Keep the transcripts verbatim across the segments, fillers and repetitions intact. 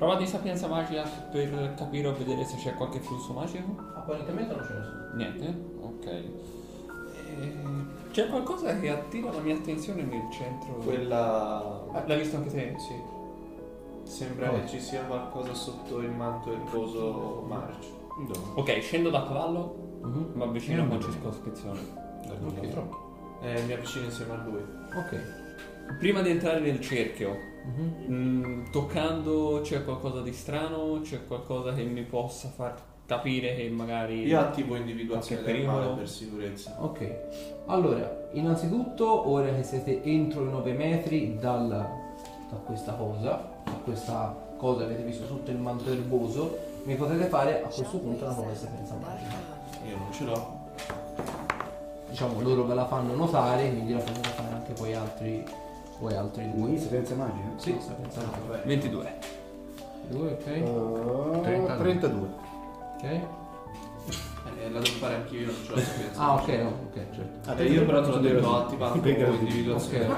Prova di sapienza magica per capire o vedere se c'è qualche flusso magico. Apparentemente non ce ne sono. Niente? Ok. E... c'è qualcosa che attira la mia attenzione nel centro. Quella... l'hai visto anche te? Sì. Sembra oh. che ci sia qualcosa sotto il manto erboso marcio. No. Ok, scendo da cavallo, uh-huh. mi avvicino a Francesco Spezzone. Eh, mi avvicino insieme a lui. Ok. Prima di entrare nel cerchio, uh-huh. mh, toccando c'è qualcosa di strano, c'è qualcosa che mi possa far capire che magari... Io attivo individuazione del male per sicurezza. Ok. Allora, innanzitutto, ora che siete entro i nove metri dal... da questa cosa, a questa cosa che avete visto sotto il manto erboso, mi potete fare a questo punto una prova di sapienza magica. Io non ce l'ho. Diciamo, loro ve la fanno notare, quindi la potete fare anche poi altri, poi altri due. Sapienza magica? Sì, sapienza magica. ventidue. ventidue, ok. Uh, trentadue. trentadue. Ok. Eh, la devo fare anche io, non ce l'ho sapienza. Ah, ok, no, ok, certo. Allora, io però te l'ho detto attivato individuazione.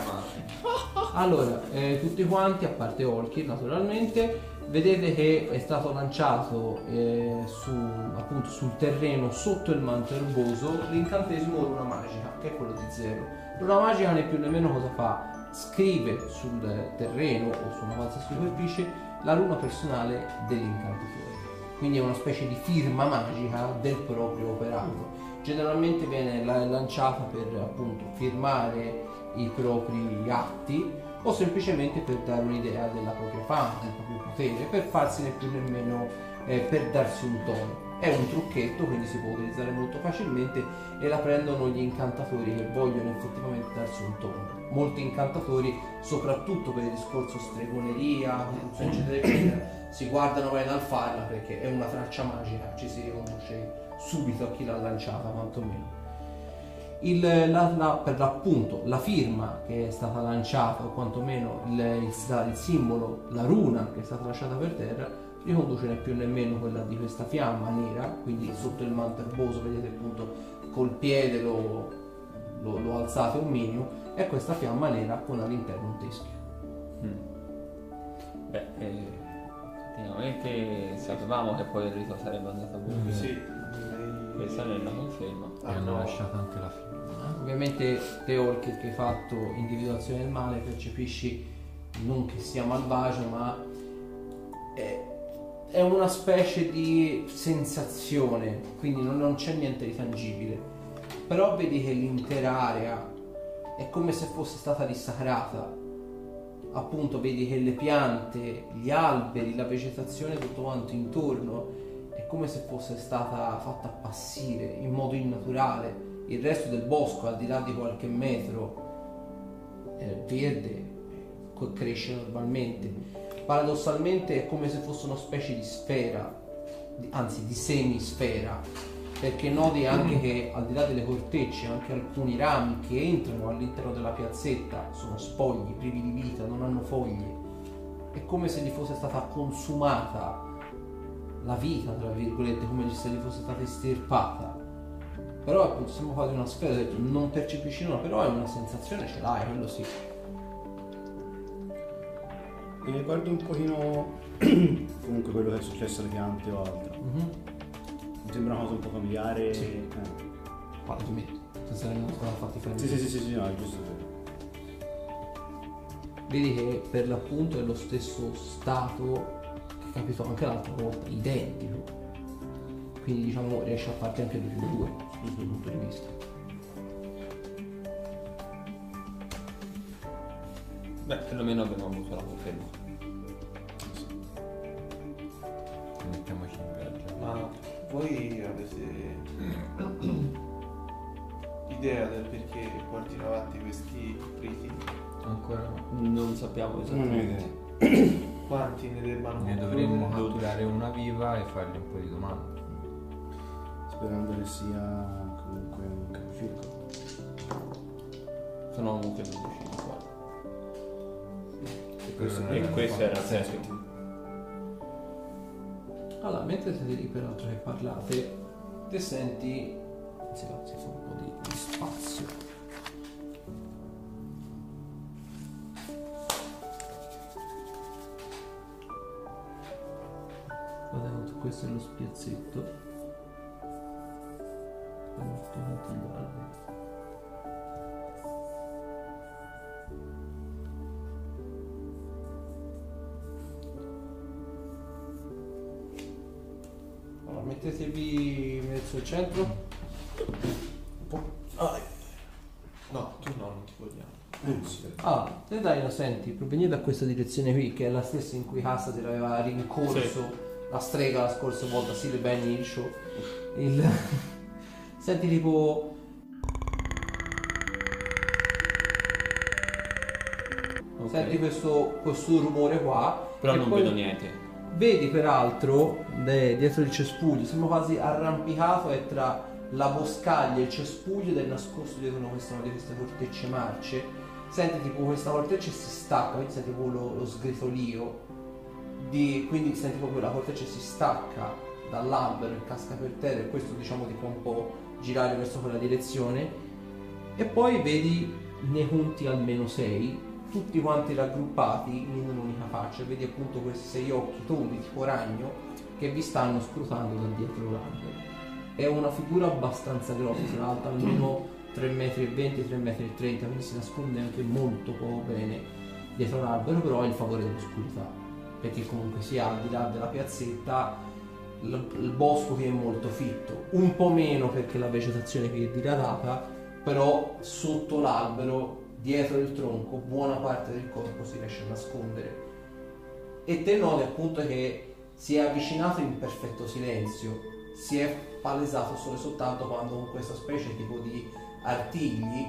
Allora, eh, tutti quanti, a parte Orchid naturalmente, vedete che è stato lanciato eh, su, appunto, sul terreno sotto il manto erboso l'incantesimo Luna Magica, che è quello di zero. Luna Magica né più né meno cosa fa? Scrive sul terreno o su una qualsiasi superficie la runa personale dell'incantatore. Quindi è una specie di firma magica del proprio operato. Generalmente viene lanciata per appunto firmare i propri atti o semplicemente per dare un'idea della propria fama, del proprio potere, per farsi né più nemmeno eh, per darsi un tono. È un trucchetto, quindi si può utilizzare molto facilmente e la prendono gli incantatori che vogliono effettivamente darsi un tono. Molti incantatori, soprattutto per il discorso stregoneria, eccetera eccetera, si guardano bene dal farla perché è una traccia magica, ci si riconosce subito a chi l'ha lanciata quantomeno. Il, la, la, per l'appunto la firma che è stata lanciata, o quantomeno il, il, il simbolo, la runa che è stata lasciata per terra, riconduce né più né meno quella di questa fiamma nera, quindi sotto il manto erboso vedete appunto col piede lo, lo, lo alzate un minimo, è questa fiamma nera con all'interno un teschio. Mm. Beh, eh, praticamente sapevamo che poi il rito sarebbe andato a buio. Sì. Questa è una conferma. Ah, hanno no. lasciato anche la firma. Ovviamente te, Orchid, che hai fatto individuazione del male, percepisci non che sia malvagio, ma è, è una specie di sensazione, quindi non, non c'è niente di tangibile. Però vedi che l'intera area è come se fosse stata dissacrata. Appunto vedi che le piante, gli alberi, la vegetazione, tutto quanto intorno come se fosse stata fatta appassire in modo innaturale. Il resto del bosco, al di là di qualche metro, è verde, cresce normalmente. Paradossalmente è come se fosse una specie di sfera, anzi di semisfera, perché noti anche che al di là delle cortecce anche alcuni rami che entrano all'interno della piazzetta sono spogli, privi di vita, non hanno foglie. È come se gli fosse stata consumata la vita, tra virgolette, come se gli fosse stata estirpata. Però appunto siamo qua di una sfera, non percepisci nulla, però è una sensazione, ce l'hai, quello sì. E guardo un pochino comunque quello che è successo alle piante o altro. Mm-hmm. Mi sembra una cosa un po' familiare. Sì. Eh. Guarda, tu metti, se sarei ancora fatti fermi. Sì, sì, sì, sì, sì, no, è giusto. Vedi che per l'appunto è lo stesso stato, capito, anche l'altra volta, identico, quindi diciamo riesce a farti anche di più due sul tuo punto di vista. Beh, perlomeno abbiamo avuto la conferma. Sì. Mettiamoci in viaggio. Ma voi avete idea del perché portino avanti questi riti? Ancora non sappiamo esattamente. Non quanti ne debbano... Ne dovremmo catturare una viva e fargli un po' di domande, sperando che sia comunque un capofitto. Sono comunque dodici qua. E questo, e questo era il senso. Allora, mentre siete lì peraltro che parlate, ti senti... anzi, anzi, fa un po' di spazio. guardate, questo è lo spiazzetto, l'ultimo dell'albero. Allora, mettetevi verso il centro un po'. Ah, no, tu no, non ti vogliamo. Ah, te dai, lo senti, provieni da questa direzione qui, che è la stessa in cui Hassa te l'aveva rincorso, sì, la strega la scorsa volta, sì, le Benny il show. Il... Senti tipo... Okay. Senti questo, questo rumore qua. Però non vedo niente. Vedi peraltro, dietro il cespuglio, sembra quasi arrampicato, è tra la boscaglia e il cespuglio del nascosto dietro una di queste cortecce marce. Senti tipo questa corteccia si stacca, quindi senti tipo lo, lo sgretolio, di, quindi senti proprio la corteccia si stacca dall'albero e casca per terra, e questo diciamo ti fa un po' girare verso quella direzione. E poi vedi, ne conti almeno sei, tutti quanti raggruppati in un'unica faccia, vedi appunto questi sei occhi tondi tipo ragno che vi stanno scrutando da dietro l'albero. È una figura abbastanza grossa, tra l'altro almeno tre metri e venti, tre metri e trenta, quindi si nasconde anche molto poco bene dietro l'albero, però ha il favore dell'oscurità, perché comunque sia al di là della piazzetta il, il bosco che è molto fitto, un po' meno perché la vegetazione qui è diradata, però sotto l'albero, dietro il tronco, buona parte del corpo si riesce a nascondere. E te noti appunto che si è avvicinato in perfetto silenzio, si è palesato solo e soltanto quando con questa specie tipo di artigli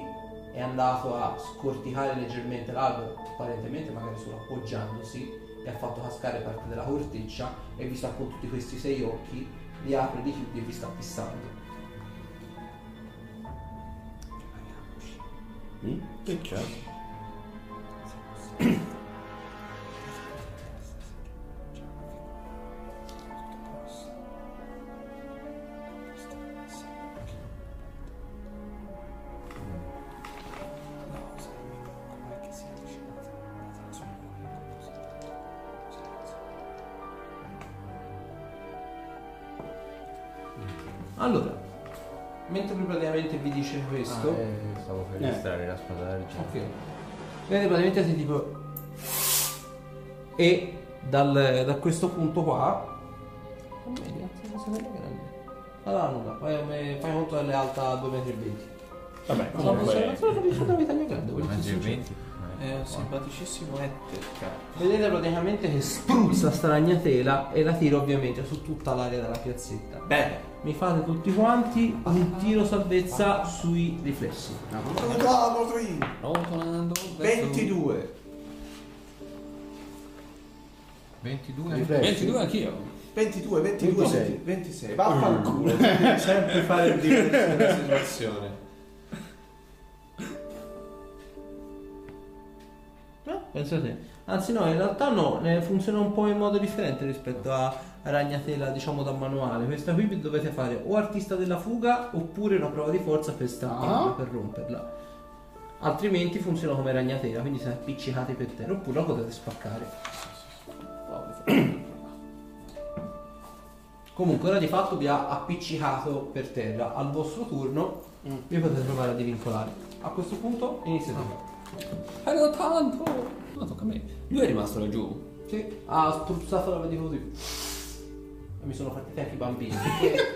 è andato a scorticare leggermente l'albero, apparentemente magari solo appoggiandosi, e ha fatto cascare parte della corteccia, e vi sta con tutti questi sei occhi, li apre, li chiude e vi sta fissando. Mm? Che c'è? Allora, mentre lui praticamente vi dice questo, ah, eh, stavo per distrarre eh. la spada del genere. Ok. Vedete praticamente senti tipo, e dal, da questo punto qua, allora nulla, fai, fai conto che è alta due metri e venti. Vabbè, ma non riuscito a metà mia grande, due metri e venti. È un simpaticissimo etterca. Vedete praticamente che spruzza sta ragnatela, e la tiro ovviamente su tutta l'area della piazzetta. Bene. Mi fate tutti quanti un tiro salvezza sui riflessi. ventidue. ventidue anch'io. ventidue, ventisei. ventisei. Vaffanculo. Sempre fare il diverso della situazione. Penso a te. Anzi no, in realtà no, funziona un po' in modo differente rispetto a ragnatela diciamo da manuale. Questa qui dovete fare o artista della fuga oppure una prova di forza per staccarla, per romperla. Altrimenti funziona come ragnatela, quindi siete appiccicati per terra, oppure la potete spaccare. Comunque ora di fatto vi ha appiccicato per terra. Al vostro turno vi potete provare a divincolare. A questo punto iniziate. Ero tanto! No, tocca a me. Lui è rimasto laggiù? Sì, ha spruzzato la vedi così. E mi sono partiti anche i bambini.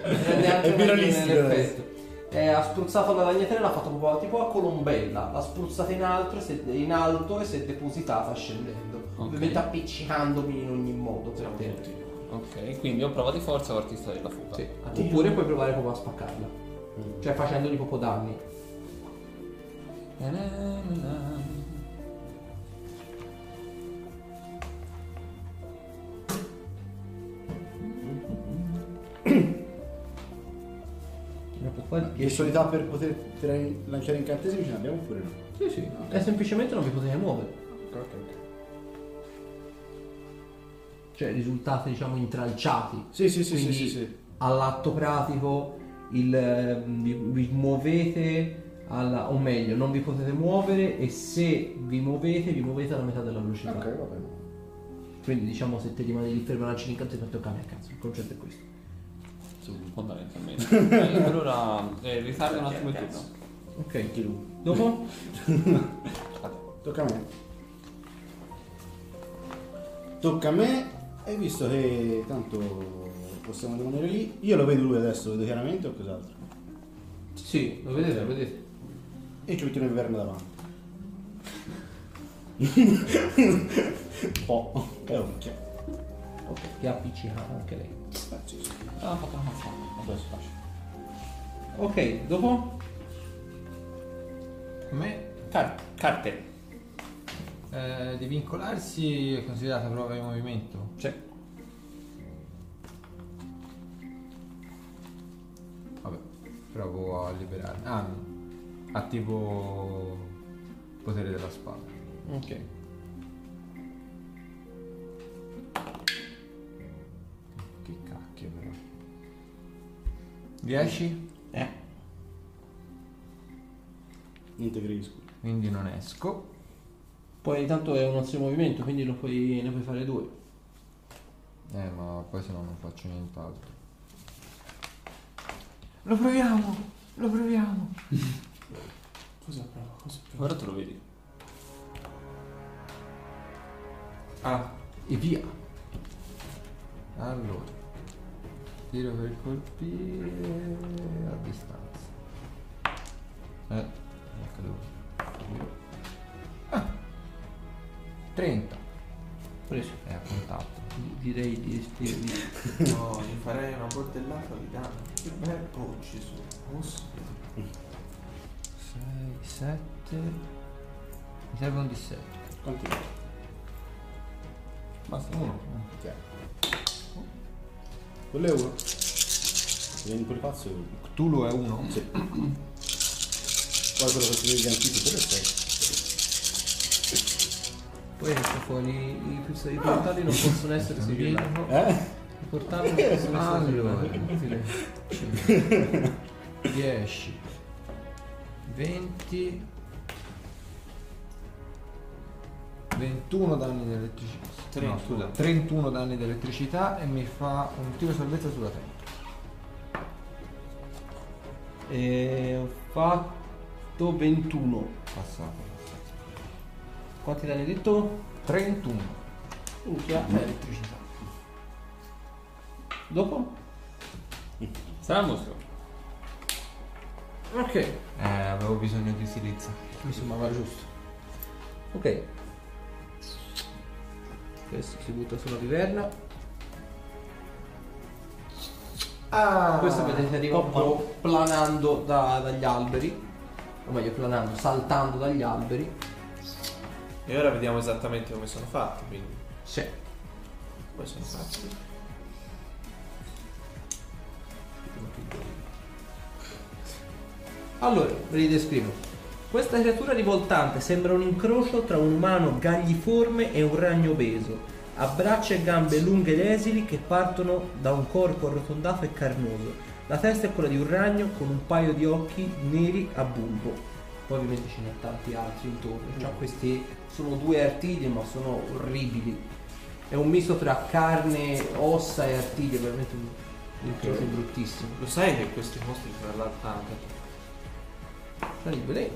Prende anche nell'effetto. Eh, ha spruzzato la ragnatela e l'ha fatto proprio tipo a colombella. L'ha spruzzata in alto e si è, in alto e si è depositata scendendo. Okay. Ovviamente appiccicandomi in ogni modo per terra. Ok, quindi ho prova di forza o artista della fuga. Sì. Oppure puoi provare proprio a spaccarla. Mm. Cioè facendogli proprio danni. Na na na. Visualità per poter tirare, lanciare incantesimi ce l'abbiamo oppure no? Sì, sì, no. È semplicemente non vi potete muovere. Okay, okay. Cioè risultate diciamo intralciati. Sì, sì, sì, quindi sì, sì, sì. All'atto pratico il, vi, vi muovete, alla, o meglio, non vi potete muovere, e se vi muovete, vi muovete alla metà della velocità. Ok, va bene. Quindi diciamo se ti rimane lì fermo, lanci l'incanto e tanto cambia a cazzo, il concetto è questo. Sì, fondamentalmente. eh, allora eh, ritardo un attimo il turno. Ok, tiro. Dopo? Tocca a me. Tocca a me e visto che tanto possiamo rimanere lì, io lo vedo lui adesso, vedo chiaramente o cos'altro? Sì, lo vedete, lo vedete. E ci metto un inverno davanti. Oh, che occhio. Ok, ti appiccica anche lei. Ah, fatto una mazzata. Adesso faccio. Ok, dopo? Me? Car- carte. Eh, di vincolarsi è considerata prova di movimento? Sì. Vabbè, provo a liberarmi. Ah, attivo potere della spada. Ok. Che cacchio però. dieci? Eh. Niente grisco. Quindi non esco. Poi intanto è un altro movimento, quindi lo puoi, ne puoi fare due. Eh, ma poi se no non faccio nient'altro. Lo proviamo! Lo proviamo! Cosa prova? Cosa prova? Ora te lo vedi. Ah, e via! Allora, tiro per colpire a distanza. Eh, ecco dove. Ah! trenta. Preso. È a contatto. Direi di estirare. No, gli farei una portellata di danno. Che bel pocci sono. sei, sette. Mi serve un D sette. Continua. Basta uno. Ok. Quello è uno. Se vieni quel pazzo è uno. Cthulhu è uno? Sì. Poi quello che si vede antico, quello è sei. Poi ecco fuori i pezzi di portali non possono essere seguiti. Eh? I portali non possono essere seguiti. dieci. venti. ventuno danni di elettricità. trenta. No, scusa, trentuno danni di elettricità e mi fa un tiro salvezza sulla trenta. E ho fatto ventuno. Passato. Quanti danni hai detto? trentuno. Minchia, mm. Elettricità. Dopo? Sarà il mostro. Ok. Eh, avevo bisogno di utilizzo. Mi sembrava giusto. Ok. Questo si butta sulla viverna. Ah, questo vedete arriva un po' planando da, dagli alberi. O meglio planando, saltando dagli alberi. E ora vediamo esattamente come sono fatti, quindi. Sì. Come sono fatti. Allora, ve li descrivo. Questa creatura rivoltante sembra un incrocio tra un umano gagliforme e un ragno obeso. Ha braccia e gambe lunghe ed esili che partono da un corpo arrotondato e carnoso. La testa è quella di un ragno con un paio di occhi neri a bulbo. Poi ovviamente ce ne sono tanti altri intorno. Cioè questi sono due artiglie ma sono orribili. È un misto tra carne, ossa e artiglie, veramente un incrocio bruttissimo. Lo sai che questi mostri sono all'altante? Liberi.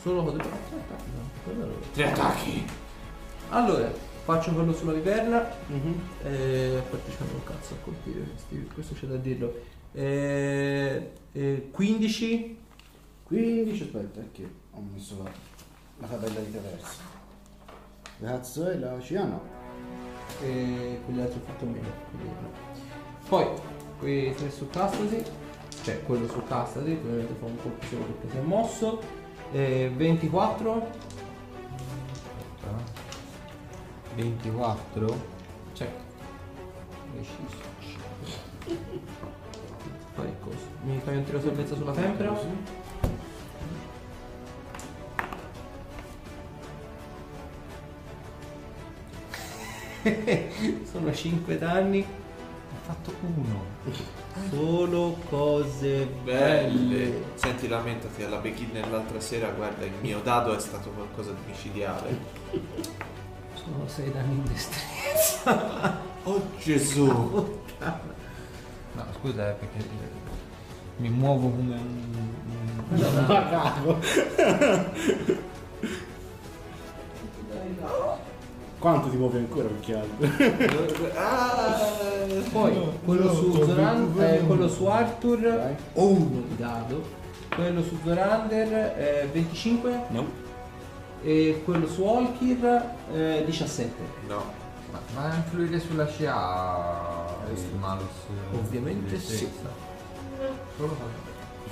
Solo con due attacchi. Tre attacchi. Allora, faccio quello sulla viverna. Mm-hmm. eh, Facciamo un cazzo a colpire. Questo c'è da dirlo. Eh, eh, quindici. quindici, aspetta, che ho messo la, la tabella di traverso. Cazzo è la oceano. E quell'altro ho fatto meno. Poi, qui tre su Castasi. Cioè quello su Castasi, ovviamente fa un colpo solo perché si è mosso. Eh, ventiquattro ventiquattro. Cioè preciso. Fai cosa? Mi fai un tiro salvezza sulla tempra? Sono cinque danni. Fatto uno. Solo cose belle. Senti, lamentati alla beginner l'altra sera, guarda, il mio dado è stato qualcosa di micidiale. Sono sei danni in destrezza. Oh Gesù! No, scusa, perché mi muovo come un... un... no, un bagaglio. Quanto ti muovi ancora, perché ah, poi no, quello no, su Zoran, eh, quello su Arthur dai. Oh uno di dado, quello su Zorander eh, venticinque no, e quello su Olkir eh, diciassette no, ma va a influire sulla scia il malus ovviamente sì, solo cose,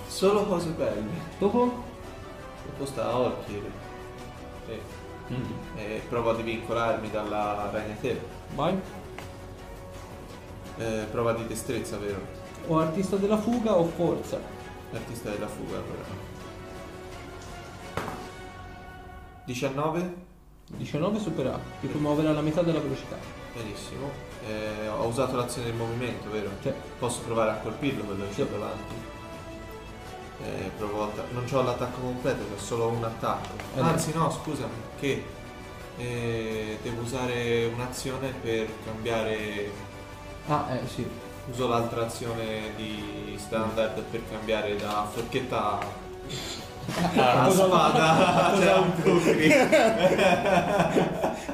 solo cose belle. Dopo dopo sta Olkir eh. Mm. E provo a divincolarmi dalla ragnatela. Vai. Eh, prova di destrezza, vero? O artista della fuga o forza? Artista della fuga, però. diciannove? diciannove superato, ti puoi muovere alla metà della velocità. Benissimo. Eh, ho usato l'azione del movimento, vero? Sì. Posso provare a colpirlo quello che c'è davanti. Eh, provo non ho l'attacco completo, ho solo un attacco. Eh, Anzi no, scusami, che eh, devo usare un'azione per cambiare. Ah, eh sì. Uso l'altra azione di standard per cambiare da forchetta a spada. C'era un trucchi.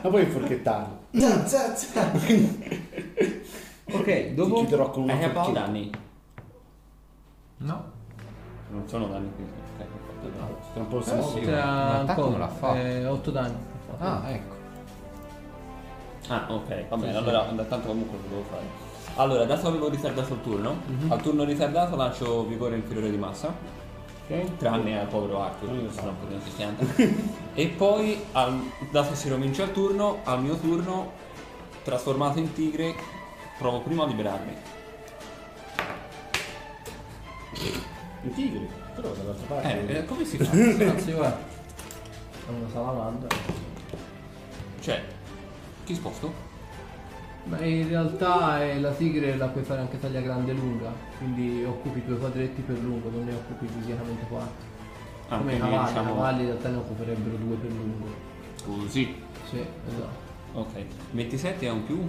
Ma poi forchettano. Ok, dopo ti chiuderò con un danni. No. Non sono danni qui, ok, ho fatto danni. L'attacco non l'ha fatto. Eh, otto danni. Ah, ecco. Ah, ok, va bene, sì, allora sì. Tanto comunque lo devo fare. Allora, adesso avevo ritardato il turno. Mm-hmm. Al turno ritardato lancio vigore inferiore di massa. Okay. Tranne oh. al povero Arthur, che oh. sarà un po' di insistente. E poi, al, dato si ricomincia il turno, al mio turno, trasformato in tigre, provo prima a liberarmi. Un tigre? Però dall'altra parte. Eh, eh, come si fa? Anzi, guarda. È una salamandra. Cioè, chi sposto? Ma in realtà eh, la tigre la puoi fare anche taglia grande e lunga. Quindi occupi due quadretti per lungo, non ne occupi fisicamente quattro. Ah, come i cavalli, diciamo... cavalli in realtà ne occuperebbero due per lungo. Così? Sì, esatto. Ok. ventisette è un più?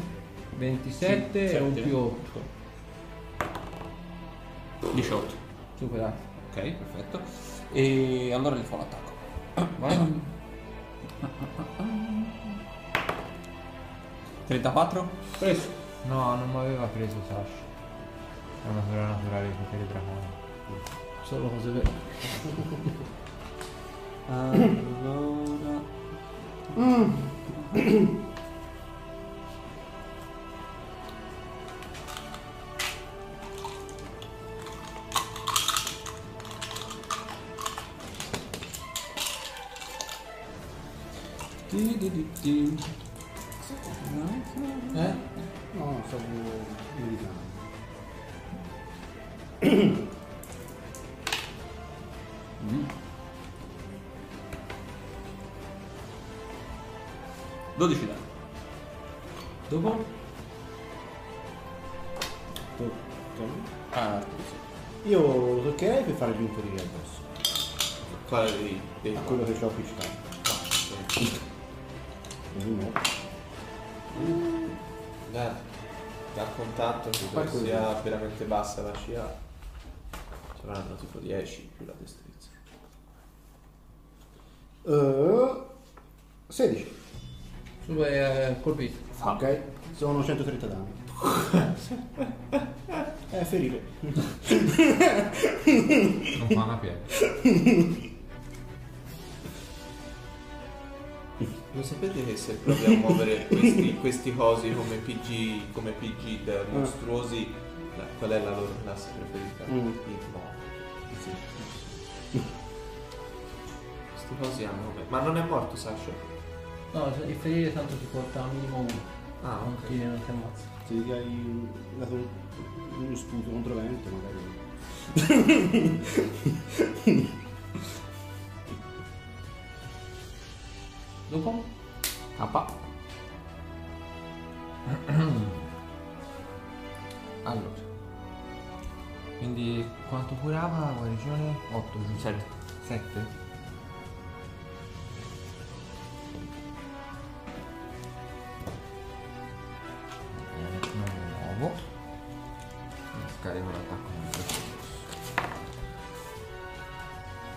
ventisette sì, è un più otto. diciotto. Superato. Ok, perfetto. E allora gli fa l'attacco. Vai. trentaquattro? Preso. No, non mi aveva preso Sasha. È una sola naturale di potere draconico. Solo cose vere. Allora... Mm. Di di di di. Eh? No, stavo meditando. dodici danni. Dopo? Tocca. Ah, io lo toccherei per fare giunto di addosso. Fare di, di a quello che ci ho appiccicato. Uno. Mm. Dal da contatto credo che sia veramente bassa la scia. Saranno tipo dieci più la destrezza. Uh, sedici. Tu hai colpito. Ah. Ok, sono centotrenta danni. Eh, ferire. Non fa una piega. Lo sapete che se proviamo a muovere questi, questi cosi come P G, come P G mostruosi, la, qual è la loro classe preferita? Mm. Il morto. Sì. Questi cosi hanno... Ma non è morto Sasha? No, il ferire tanto ti porta al minimo uno. Ah, non okay. Ti, non ti ammazza. Se gli hai dato uno sputo controvento magari... Dopo? K. Allora. Quindi quanto curava? Guarigione? otto, giusto? sette. sette. nuovo, scarico l'attacco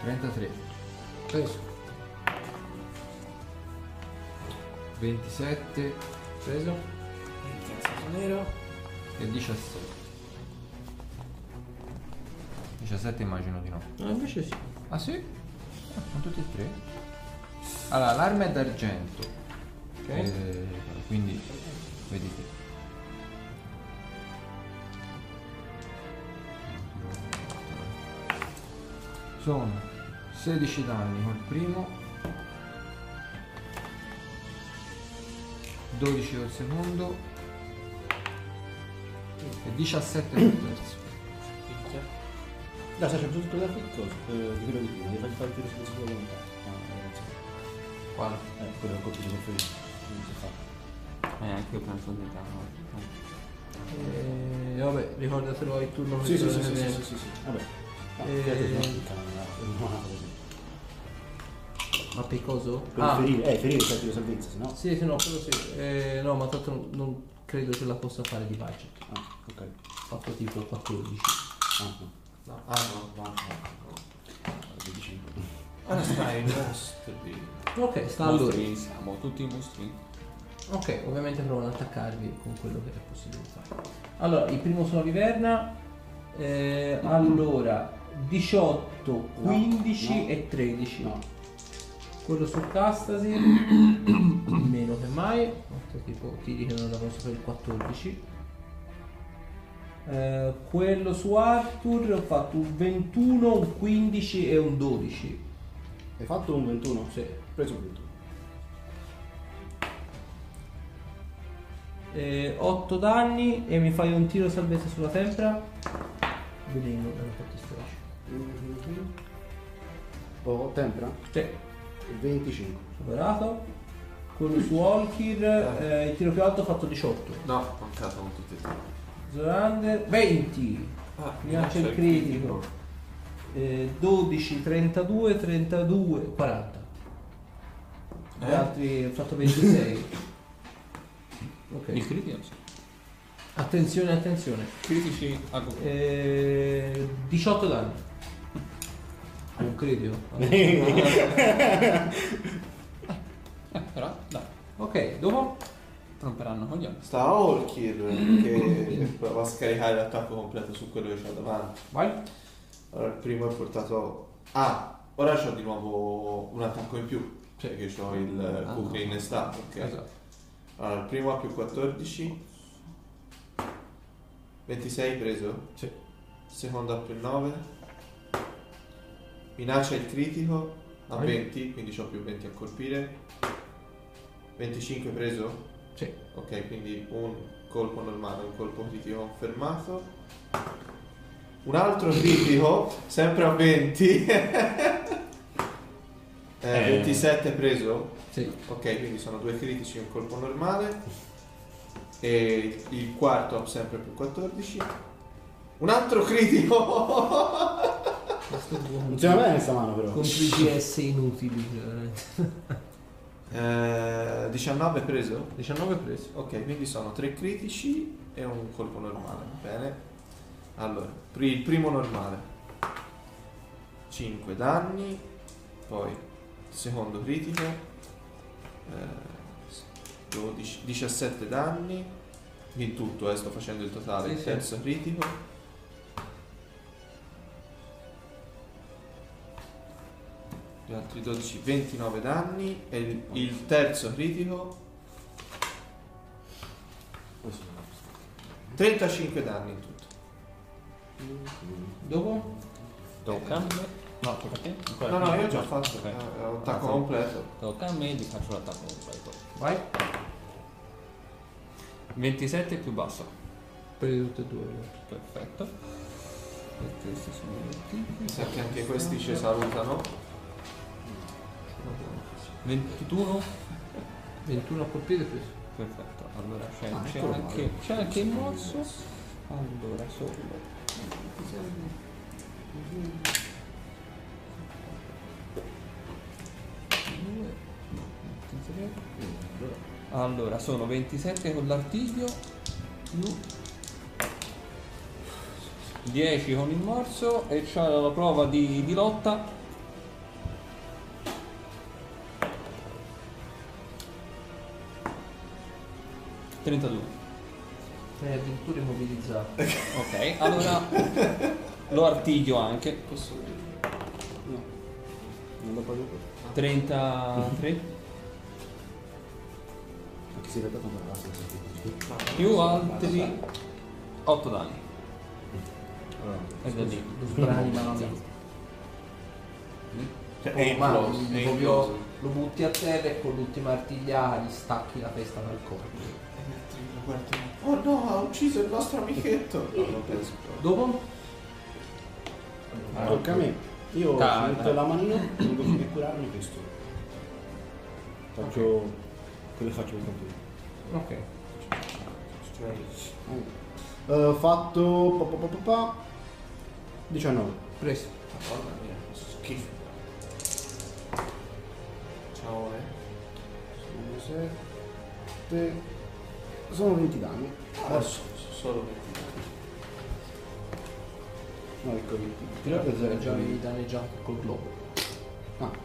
trentatré, preso, ventisette, preso, venti nero e diciassette. diciassette immagino di no. No, invece sì. Ah sì? Ah, sono tutti e tre. Allora, l'arma è d'argento. Ok. E, quindi vedete. Sono sedici danni col primo, dodici col secondo e diciassette col terzo. No, se c'è tutto da picco, di quello di prima, devi fare il tiro sulla sua volontà. Quale? Eh, quello è un colpo di colpevole, non si fa. Eh, anche per profondità, no? E vabbè, ricordatelo il turno che si sì, sì, sì, sì, sì, sì, vabbè. Ah, e... Ma per coso? Per ah. ferire, eh, ferire il tiro salvezza, se no? Sì, se no, quello sì. Eh, no, ma tanto non credo ce la possa fare di budget. Ah, ok. Fatto tipo quattordici. Ah, no. No. Ah, no, no, no. venticinque. Ora stai i mostri. Ok, sta allora. Siamo tutti i mostri. Ok, ovviamente provano ad attaccarvi con quello che è possibile fare. Allora, il primo sulla viverna. Eh, mm-hmm. Allora, diciotto, quindici no, no, e tredici. No. Quello su Castasi, meno che mai, tipo tiri che non la posso fare il quattordici. Eh, quello su Arthur ho fatto un ventuno, un quindici e un dodici. Hai fatto un ventuno? Sì, preso un ventuno. Eh, otto danni e mi fai un tiro salvezza sulla tempra. Vediamo, non ho fatto straccio. Mm-hmm. Oh, tempra? Sì. venticinque. Superato. Quello su Olkir, eh, il tiro più alto ho fatto diciotto. No, mancato con tutti e tre. Zorander, venti. Ah, mi piace il critico. Eh, dodici, trentadue, trentadue, quaranta. Eh? Gli altri ho fatto ventisei. Ok. Il critico sì. Attenzione, attenzione. Critici a eh, diciotto danni. Non credo. Però, dai. Ok, dopo romperanno con gli altri. Sta Olkir che va a scaricare l'attacco completo su quello che c'ha davanti. Vai. Allora, il primo è portato... Ah, ora c'ho di nuovo un attacco in più. Sì. Perché c'ho il ah, Kukri no. innestato. Okay. Esatto. Allora, il primo ha più quattordici. ventisei preso? Sì. Secondo a più nove. Minaccia il critico a vai. venti, quindi ho più venti a colpire. venticinque preso? Sì. Ok, quindi un colpo normale, un colpo critico confermato. Un altro critico, sempre a venti. eh, ventisette preso? Sì. Ok, quindi sono due critici e un colpo normale. E il quarto ha sempre più quattordici. Un altro critico. Non ce la bene questa mano però. Con P G S inutili. eh, diciannove preso? diciannove preso. Ok, quindi sono tre critici e un colpo normale. Bene. Allora, il primo normale. cinque danni. Poi secondo critico. Eh, diciassette danni in tutto, eh, sto facendo il totale. Sì, il terzo sì. critico gli altri dodici, ventinove danni e il, il terzo critico trentacinque danni in tutto. Dopo? Tocca? No, tocca a te? No, no, io ho già fatto okay. eh, un attacco completo. Tocca a me e ti faccio l'attacco completo. Vai. ventisette più basso. Per tutte e due. Perfetto. E questi sono venti. Sa che anche questi ci salutano. ventuno. ventuno a colpire preso. Perfetto. Allora c'è ah, anche, anche il morso. Allora solo. due. Allora sono ventisette con l'artiglio più dieci con il morso e c'ha la prova di, di lotta. trentadue. Sei addirittura immobilizzato. Ok, allora lo artiglio anche. Posso... No. Non lo pago. trentatré. Più altri otto danni. È da lì. Lo butti a terra e con l'ultima artigliata gli stacchi la testa dal corpo. Oh no, ha ucciso il nostro amichetto. No, non penso. Dopo? Allora, tocca a me. Io Calma. metto la manina e non devo curarmi questo. Faccio. Okay. Quello faccio per tanto. Ok. Ho uh, fatto pa, pa, pa, pa, diciannove. Preso. Porca mia, schifo. Ciao, eh. Sono sette. Sono venti danni. Ah, adesso solo venti danni. No, ecco venti. Però che già avevi danneggiato col globo. Ah, ok.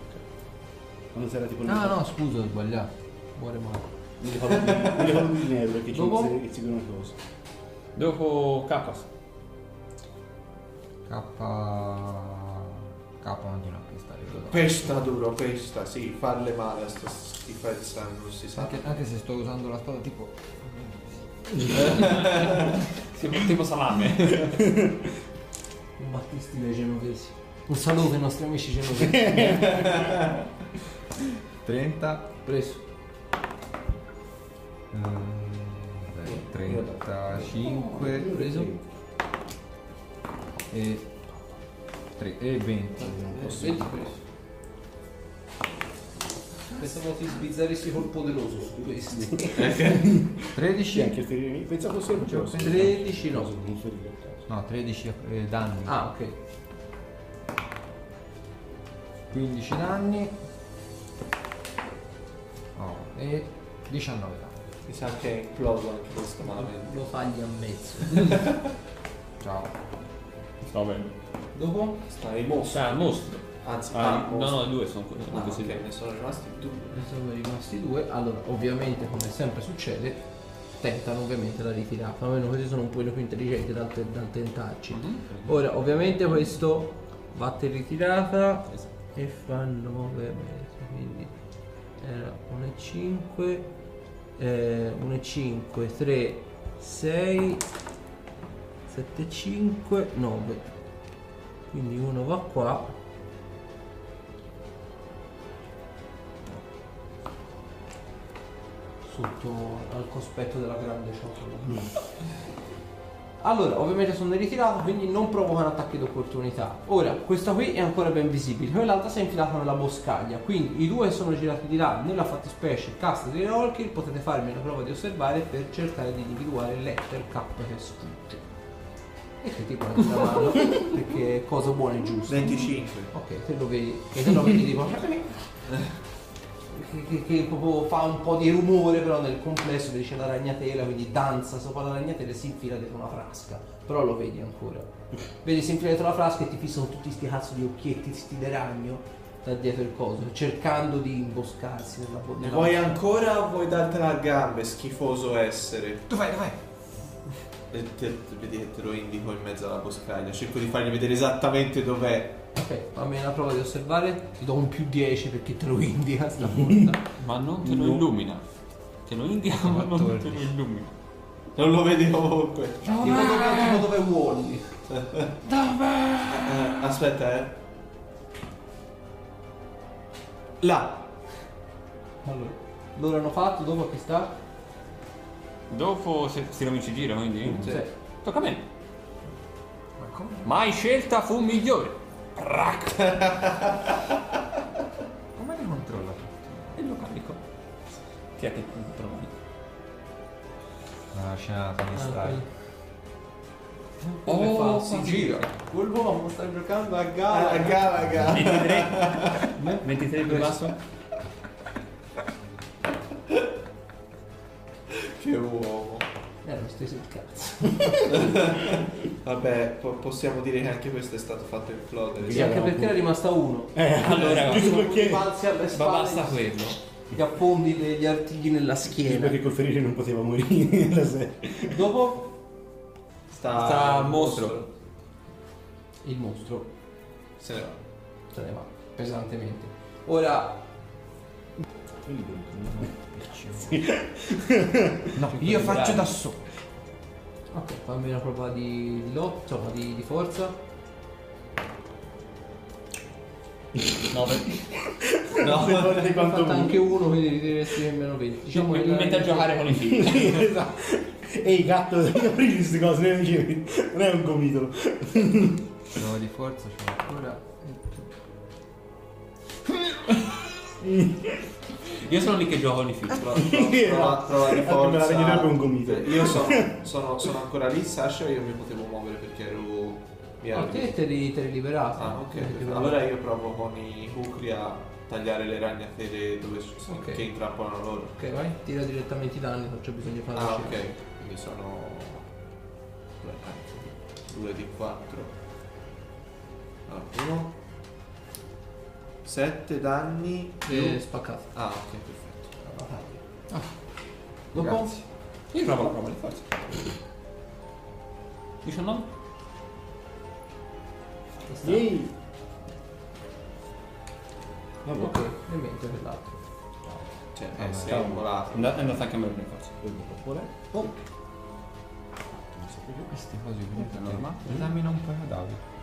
Quando sarà tipo. No, no, scusa, ho sbagliato. Muore male. Non gli fanno un dinero perché ci insegue una cosa. Dopo K. K. K non di una pesta. Pesta duro, pesta, sì, farle male a sto schifezza, non si sa. Anche, anche se sto usando la spada tipo. Tipo salame. Un battisti dei genovesi. Un saluto ai nostri amici genovesi. trenta. Preso. trentacinque preso e, tre, e venti venti preso. Pensavo ti sbizzarrissi col poderoso su questi. tredici anche il pensavo sempre tredici no no tredici eh, danni. Ah, ok. quindici danni oh, e diciannove danni. Mi sa che è imploso anche questo male. Lo tagli a mezzo. Ciao. Sta bene. Dopo? Sta il mostro. Ah, il mostro. Anzi, ah, il mostro. No, no, due sono questi. Ah, okay. Ne sono rimasti due. Ne sono rimasti due. Allora, ovviamente, come sempre succede, tentano ovviamente la ritirata. Almeno questi sono un pochino più intelligenti dal, te dal tentarci. Mm -hmm. Ora, ovviamente questo batte ritirata esatto. E fa nove. Quindi era uno e cinque. Eh, uno e cinque, tre, sei, sette, cinque, nove. Quindi uno va qua. Sotto al cospetto della grande ciotola. Allora, ovviamente sono ritirato, quindi non provocano attacchi d'opportunità. Ora, questa qui è ancora ben visibile, quell'altra si è infilata nella boscaglia. Quindi i due sono girati di là, nella fattispecie casta di Rolkir, potete farmi una prova di osservare per cercare di individuare l'Etter K che sfrutte. E che ti guardi la mano, perché cosa buona e giusta. venticinque. Ok, te lo vedi, e te lo vedi tipo... Che, che, che proprio fa un po' di rumore, però nel complesso vedi c'è la ragnatela, quindi danza sopra la ragnatela e si infila dentro una frasca, però lo vedi ancora. Vedi, si infila dentro la frasca e ti fissano tutti sti cazzo di occhietti, sti de ragno da dietro il coso, cercando di imboscarsi nella bocca. Vuoi ancora o vuoi dartela a gambe, schifoso essere? Dov'è, dov'è? E te, te, te lo indico in mezzo alla boscaglia, cerco di fargli vedere esattamente dov'è. Ok, fammi una prova di osservare, ti do un più dieci perché te lo indica sta porta. Ma non te lo no. illumina. Te lo indica ma non te lo illumina. Non lo vedi comunque. Dove? Dico dove, dove vuoi. Dove? Eh, aspetta, eh. Là. Allora, loro hanno fatto, dopo che sta? Dopo se, se non mi ci gira, quindi. Mm, sì. Tocca a me. Ma come? Mai scelta fu migliore. Come li controlla tutti? E lo carico. Chi è che controlla? Ah, lasciate mi stai. Oh, si gira. Quel uomo sta giocando a gara. A gara, a gara. ventitré. ventitré più basso. Che uomo. Eh, lo stesso il cazzo. Vabbè, po- possiamo dire che anche questo è stato fatto implodere. Sì, anche perché era rimasta uno. Eh, allora, allora perché balzi alle spalle. Ma basta quello. Gli affondi degli artigli nella schiena. Sì, perché col ferire non poteva morire la sera. Dopo sta, sta il mostro. mostro. Il mostro se ne va. Se ne va pesantemente. Ora no, io faccio da solo. Ok, fammi una prova di lotto, di, di forza. nove No, no, ho fatto uno. Anche uno, quindi devi essere meno venti. Diciamo mi mette a giocare con i figli. Esatto. Ehi gatto, devi aprire queste cose, non è un gomitolo. No, di forza c'è cioè, ancora. Io sono lì che gioco con i figli. Prova, prova di forza. Me la venirebbe un gomitolo. Io sono, sono, sono ancora lì, Sasha, io mi potevo muovere perché ero. A te te li liberato. Ah, ok. Liberato. Allora io provo con i Kukri a tagliare le ragnatele dove okay. che intrappolano loro. Ok, vai, tira direttamente i danni, non c'è bisogno di fare la scelta. Ah, ok. Quindi sono due di quattro uno sette danni e più... spaccati. Ah, ok, perfetto. Ah. ah. Dopo io provo la prova di forza. diciannove Ehi! No, ok, e mente per l'altro. Cioè, ah, eh, sei volato. Andate anche a me per forza. Oppure? Oh! Non so più queste cose, quindi è normale. Dammi un paio d'audio.